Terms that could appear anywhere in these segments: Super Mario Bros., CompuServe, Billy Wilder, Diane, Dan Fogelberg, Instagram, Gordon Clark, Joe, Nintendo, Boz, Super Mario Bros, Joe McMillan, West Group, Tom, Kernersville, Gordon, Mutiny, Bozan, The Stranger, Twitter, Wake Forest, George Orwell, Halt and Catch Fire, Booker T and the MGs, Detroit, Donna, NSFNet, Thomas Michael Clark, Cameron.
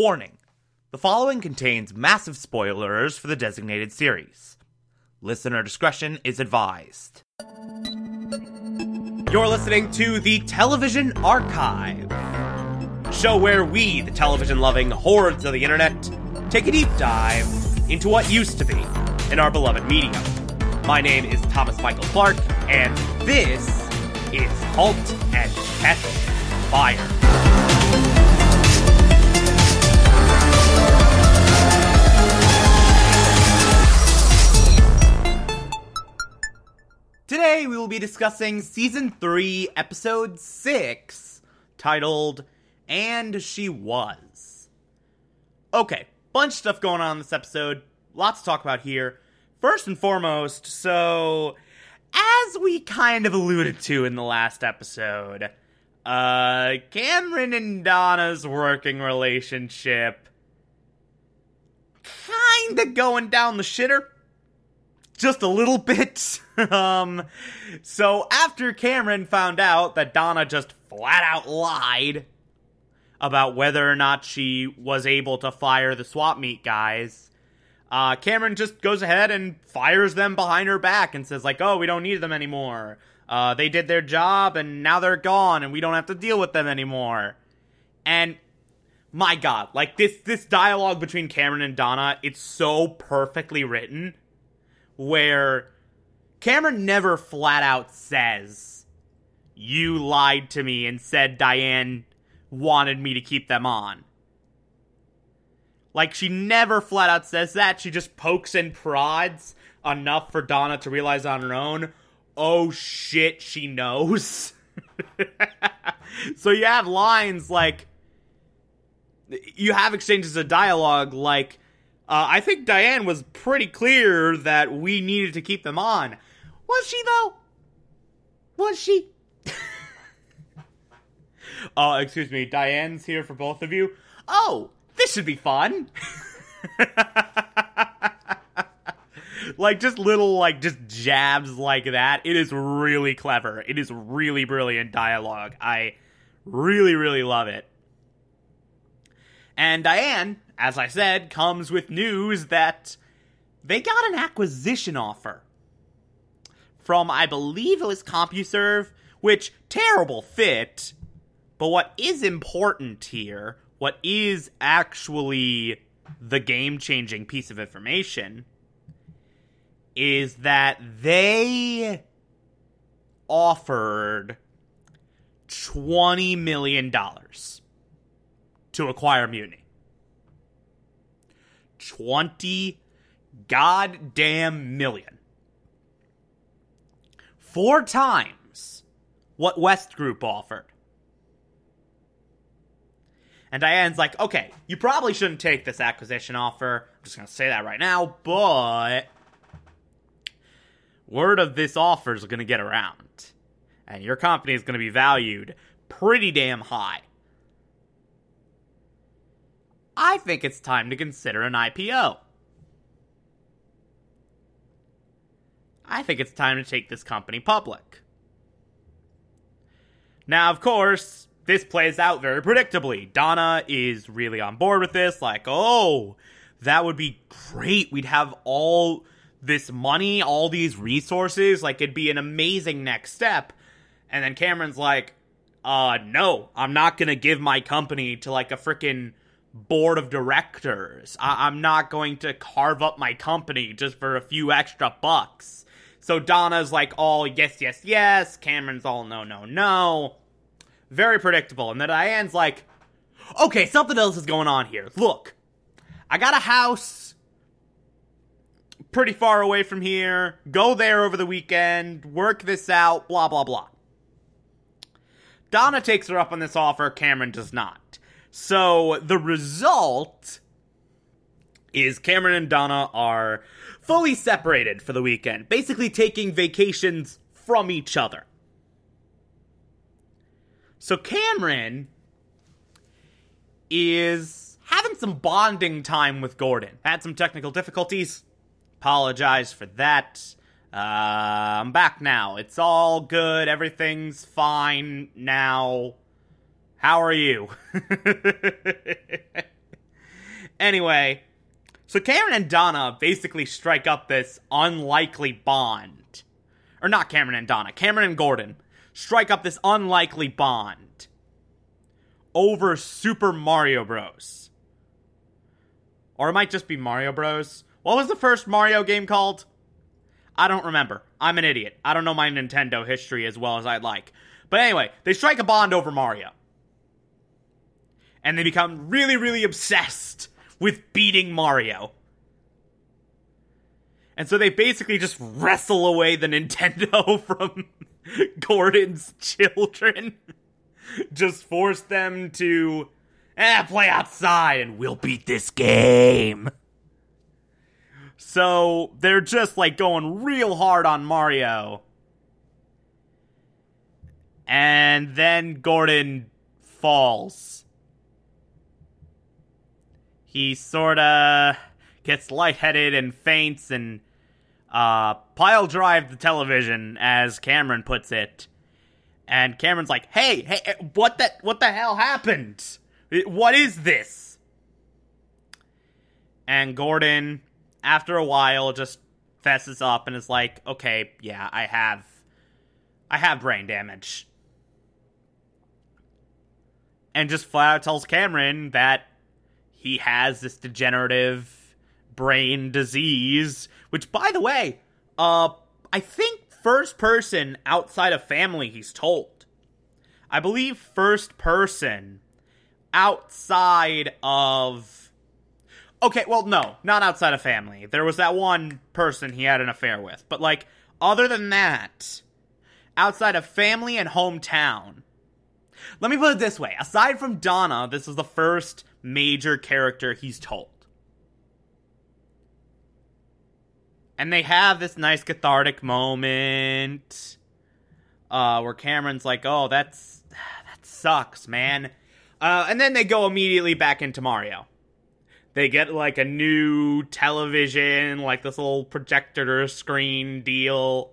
Warning, the following contains massive spoilers for the designated series. Listener discretion is advised. You're listening to The Television Archive, a show where we, the television-loving hordes of the internet, take a deep dive into what used to be in our beloved medium. My name is Thomas Michael Clark, and this is Halt and Catch Fire. Today, we will be discussing Season 3, Episode 6, titled, And She Was. Okay, bunch of stuff going on in this episode, lots to talk about here. First and foremost, so, as we kind of alluded to in the last episode, Cameron and Donna's working relationship kinda going down the shitter. Just a little bit. So after Cameron found out that Donna just flat out lied about whether or not she was able to fire the swap meet guys, Cameron just goes ahead and fires them behind her back and says like, oh, we don't need them anymore. They did their job and now they're gone and we don't have to deal with them anymore. And my God, like this dialogue between Cameron and Donna, it's so perfectly written. Where Cameron never flat out says, you lied to me and said Diane wanted me to keep them on. Like, she never flat out says that. She just pokes and prods enough for Donna to realize on her own, oh shit, she knows. So you have lines like, you have exchanges of dialogue like, I think Diane was pretty clear that we needed to keep them on. Was she, though? Was she? Excuse me, Diane's here for both of you. Oh, this should be fun. Like, just little, like, just jabs like that. It is really clever. It is really brilliant dialogue. I really, really love it. And Diane, as I said, comes with news that they got an acquisition offer from, I believe it was CompuServe, which, terrible fit, but what is important here, what is actually the game-changing piece of information, is that they offered $20 million to acquire Mutiny. 20 goddamn million. 4 times what West Group offered. And Diane's like, okay, you probably shouldn't take this acquisition offer. I'm just going to say that right now, but word of this offer is going to get around. And your company is going to be valued pretty damn high. I think it's time to consider an IPO. I think it's time to take this company public. Now, of course, this plays out very predictably. Donna is really on board with this. Like, oh, that would be great. We'd have all this money, all these resources. Like, it'd be an amazing next step. And then Cameron's like, no, I'm not going to give my company to like a freaking board of directors. I'm not going to carve up my company just for a few extra bucks. So Donna's like all yes, yes, yes. Cameron's all no, no, no. Very predictable. And then Diane's like, okay, something else is going on here. Look, I got a house pretty far away from here. Go there over the weekend. Work this out. Blah, blah, blah. Donna takes her up on this offer. Cameron does not. So, the result is Cameron and Donna are fully separated for the weekend, basically taking vacations from each other. So, Cameron is having some bonding time with Gordon. Had some technical difficulties. Apologize for that. I'm back now. It's all good. Everything's fine now. How are you? Anyway, so Cameron and Donna basically strike up this unlikely bond. Or not Cameron and Donna, Cameron and Gordon strike up this unlikely bond over Super Mario Bros. Or it might just be Mario Bros. What was the first Mario game called? I don't remember. I'm an idiot. I don't know my Nintendo history as well as I'd like. But anyway, they strike a bond over Mario. And they become really, really obsessed with beating Mario. And so they basically just wrestle away the Nintendo from Gordon's children. Just force them to, play outside and we'll beat this game. So they're just, like, going real hard on Mario. And then Gordon falls. He sorta gets lightheaded and faints and pile drive the television, as Cameron puts it. And Cameron's like, hey, what the hell happened? What is this? And Gordon, after a while, just fesses up and is like, okay, yeah, I have brain damage. And just flat out tells Cameron that he has this degenerative brain disease, which, by the way, I think first person outside of family he's told. I believe first person outside of... Okay, well, no, not outside of family. There was that one person he had an affair with. But, like, other than that, outside of family and hometown. Let me put it this way. Aside from Donna, this is the first major character he's told. And they have this nice cathartic moment where Cameron's like, oh, that sucks, man. And then they go immediately back into Mario. They get, like, a new television, like this little projector screen deal,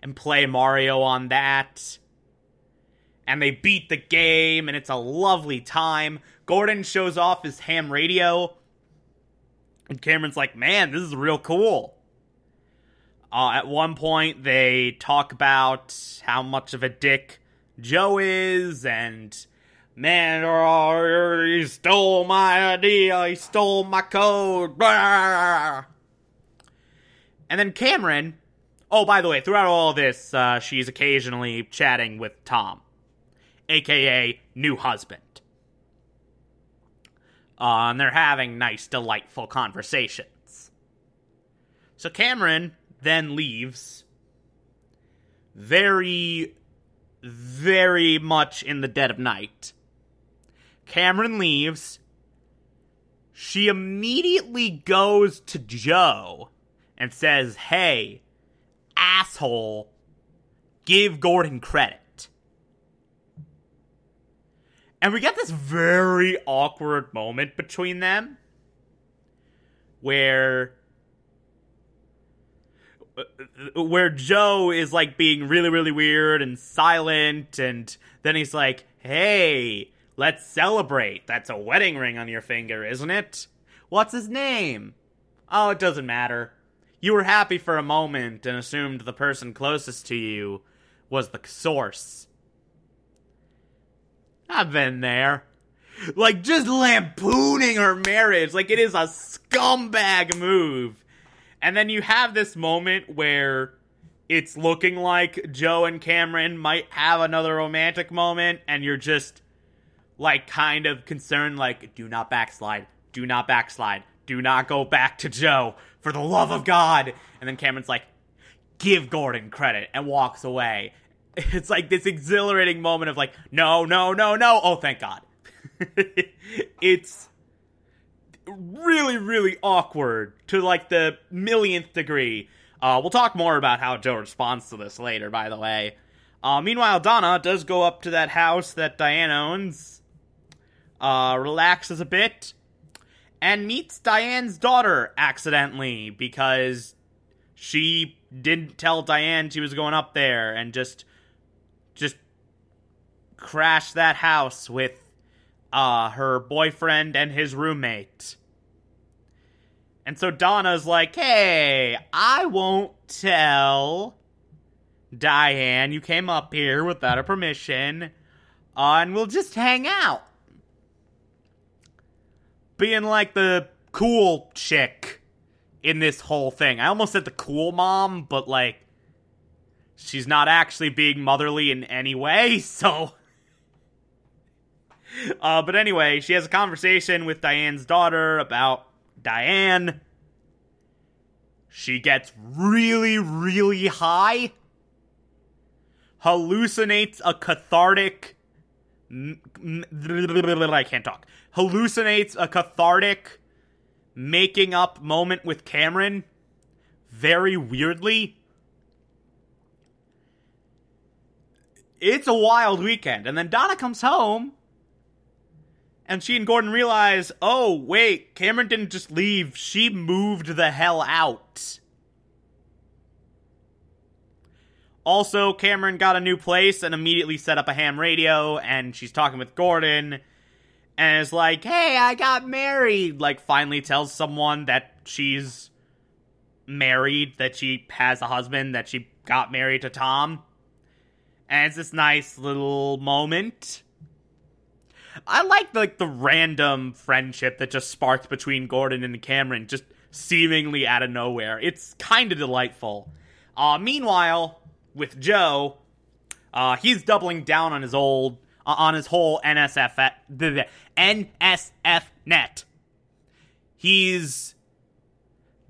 and play Mario on that. And they beat the game, and it's a lovely time. Gordon shows off his ham radio, and Cameron's like, man, this is real cool. At one point, they talk about how much of a dick Joe is, and... man, he stole my idea, he stole my code. And then Cameron, oh, by the way, throughout all this, she's occasionally chatting with Tom, a.k.a. new husband. And they're having nice, delightful conversations. So Cameron then leaves, very, very much in the dead of night. Cameron leaves. She immediately goes to Joe and says, hey, asshole, give Gordon credit. And we get this very awkward moment between them where Joe is, like, being really, really weird and silent, and then he's like, hey, let's celebrate. That's a wedding ring on your finger, isn't it? What's his name? Oh, it doesn't matter. You were happy for a moment and assumed the person closest to you was the source. I've been there. Like, just lampooning her marriage. Like, it is a scumbag move. And then you have this moment where it's looking like Joe and Cameron might have another romantic moment, and you're just... like, kind of concerned, like, do not backslide, do not backslide, do not go back to Joe, for the love of God. And then Cameron's like, give Gordon credit, and walks away. It's like this exhilarating moment of, like, no, no, no, no, oh, thank God. It's really, really awkward to, like, the millionth degree. We'll talk more about how Joe responds to this later, by the way. Meanwhile, Donna does go up to that house that Diane owns, relaxes a bit, and meets Diane's daughter accidentally because she didn't tell Diane she was going up there, and just crashed that house with her boyfriend and his roommate. And so Donna's like, hey, I won't tell Diane you came up here without her permission, and we'll just hang out. Being like the cool chick in this whole thing. I almost said the cool mom, but like, she's not actually being motherly in any way, so... But anyway, she has a conversation with Diane's daughter about Diane. She gets really, really high. Hallucinates a cathartic... I can't talk. Hallucinates a cathartic making up moment with Cameron. Very weirdly. It's a wild weekend. And then Donna comes home. And she and Gordon realize, oh, wait, Cameron didn't just leave. She moved the hell out. Also, Cameron got a new place and immediately set up a ham radio, and she's talking with Gordon, and is like, hey, I got married. Like, finally tells someone that she's married, that she has a husband, that she got married to Tom. And it's this nice little moment. I like the random friendship that just sparked between Gordon and Cameron, just seemingly out of nowhere. It's kind of delightful. Meanwhile, with Joe, he's doubling down on his whole NSFNet. He's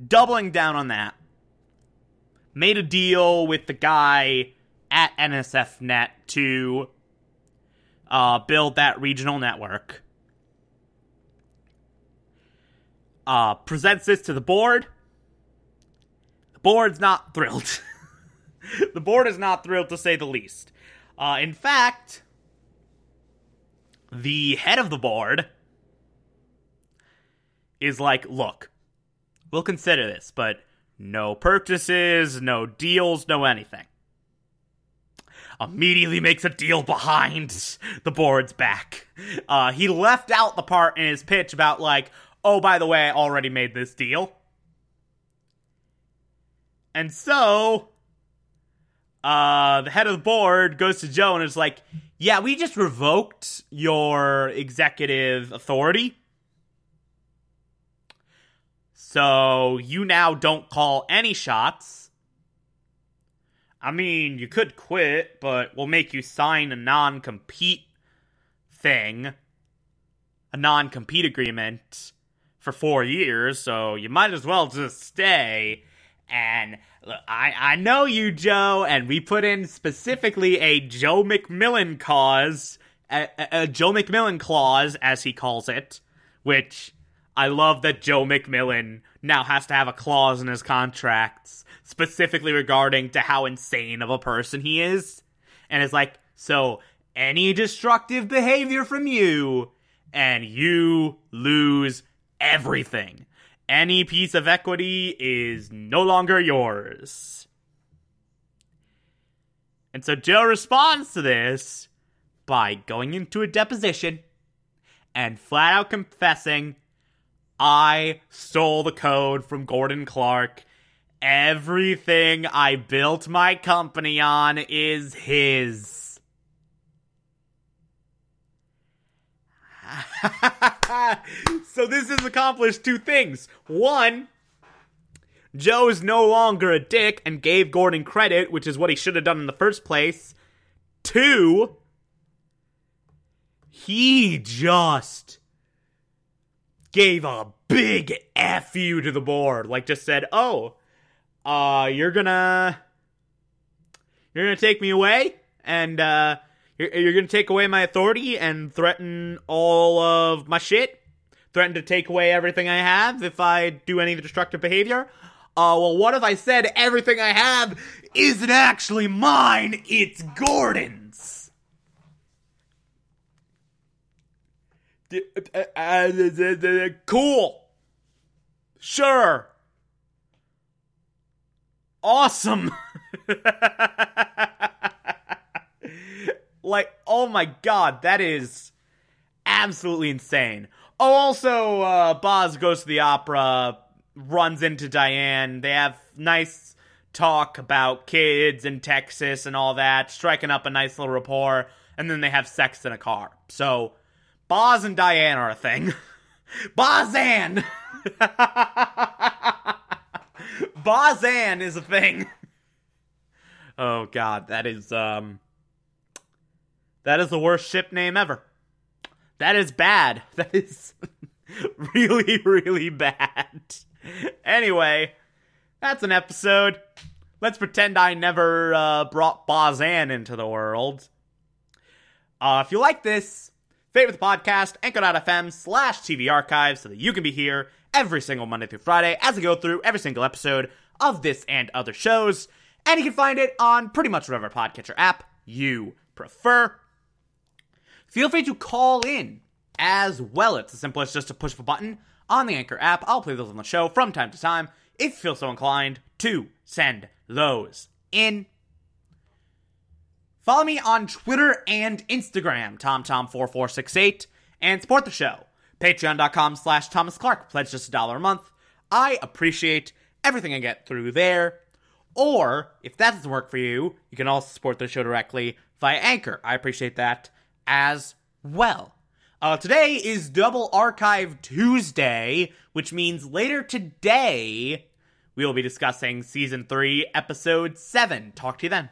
doubling down on that. Made a deal with the guy at NSFNet to... build that regional network. Presents this to the board. The board's not thrilled. The board is not thrilled, to say the least. In fact, the head of the board is like, look, we'll consider this, but no purchases, no deals, no anything. Immediately makes a deal behind the board's back. He left out the part in his pitch about like, oh, by the way, I already made this deal. And so, the head of the board goes to Joe and is like, yeah, we just revoked your executive authority. So you now don't call any shots. I mean, you could quit, but we'll make you sign a non-compete thing. A non-compete agreement for 4 years, so you might as well just stay. And look, I know you, Joe, and we put in specifically a Joe McMillan cause, a Joe McMillan clause, as he calls it, which I love that Joe McMillan now has to have a clause in his contracts specifically regarding to how insane of a person he is. And it's like, so any destructive behavior from you, and you lose everything. Any piece of equity is no longer yours. And so Joe responds to this by going into a deposition and flat out confessing, I stole the code from Gordon Clark. Everything I built my company on is his. So this has accomplished two things. One, Joe is no longer a dick and gave Gordon credit, which is what he should have done in the first place. Two, he just gave a big F you to the board. Like, just said, oh, you're gonna take me away, and, you're gonna take away my authority and threaten all of my shit. Threaten to take away everything I have if I do any destructive behavior. Well, what if I said everything I have isn't actually mine, it's Gordon's? Cool. Sure. Awesome. Like, oh my god, that is absolutely insane. Oh, also, Boz goes to the opera runs into Diane. They have nice talk about kids in Texas and all that, striking up a nice little rapport, and then they have sex in a car. So, Boz and Diane are a thing. Bozan! Bozan is a thing. Oh, God, that is the worst ship name ever. That is bad. That is really, really bad. Anyway, that's an episode. Let's pretend I never brought Bozan into the world. If you like this, favorite the podcast, anchor.fm/TV archives, so that you can be here every single Monday through Friday as I go through every single episode of this and other shows. And you can find it on pretty much whatever podcatcher app you prefer. Feel free to call in as well. It's as simple as just to push a button on the Anchor app. I'll play those on the show from time to time if you feel so inclined to send those in. Follow me on Twitter and Instagram, TomTom4468, and support the show. Patreon.com/Thomas Clark. Pledge just $1 a month. I appreciate everything I get through there. Or, if that doesn't work for you, you can also support the show directly via Anchor. I appreciate that as well. Today is Double Archive Tuesday, which means later today we will be discussing Season 3, Episode 7. Talk to you then.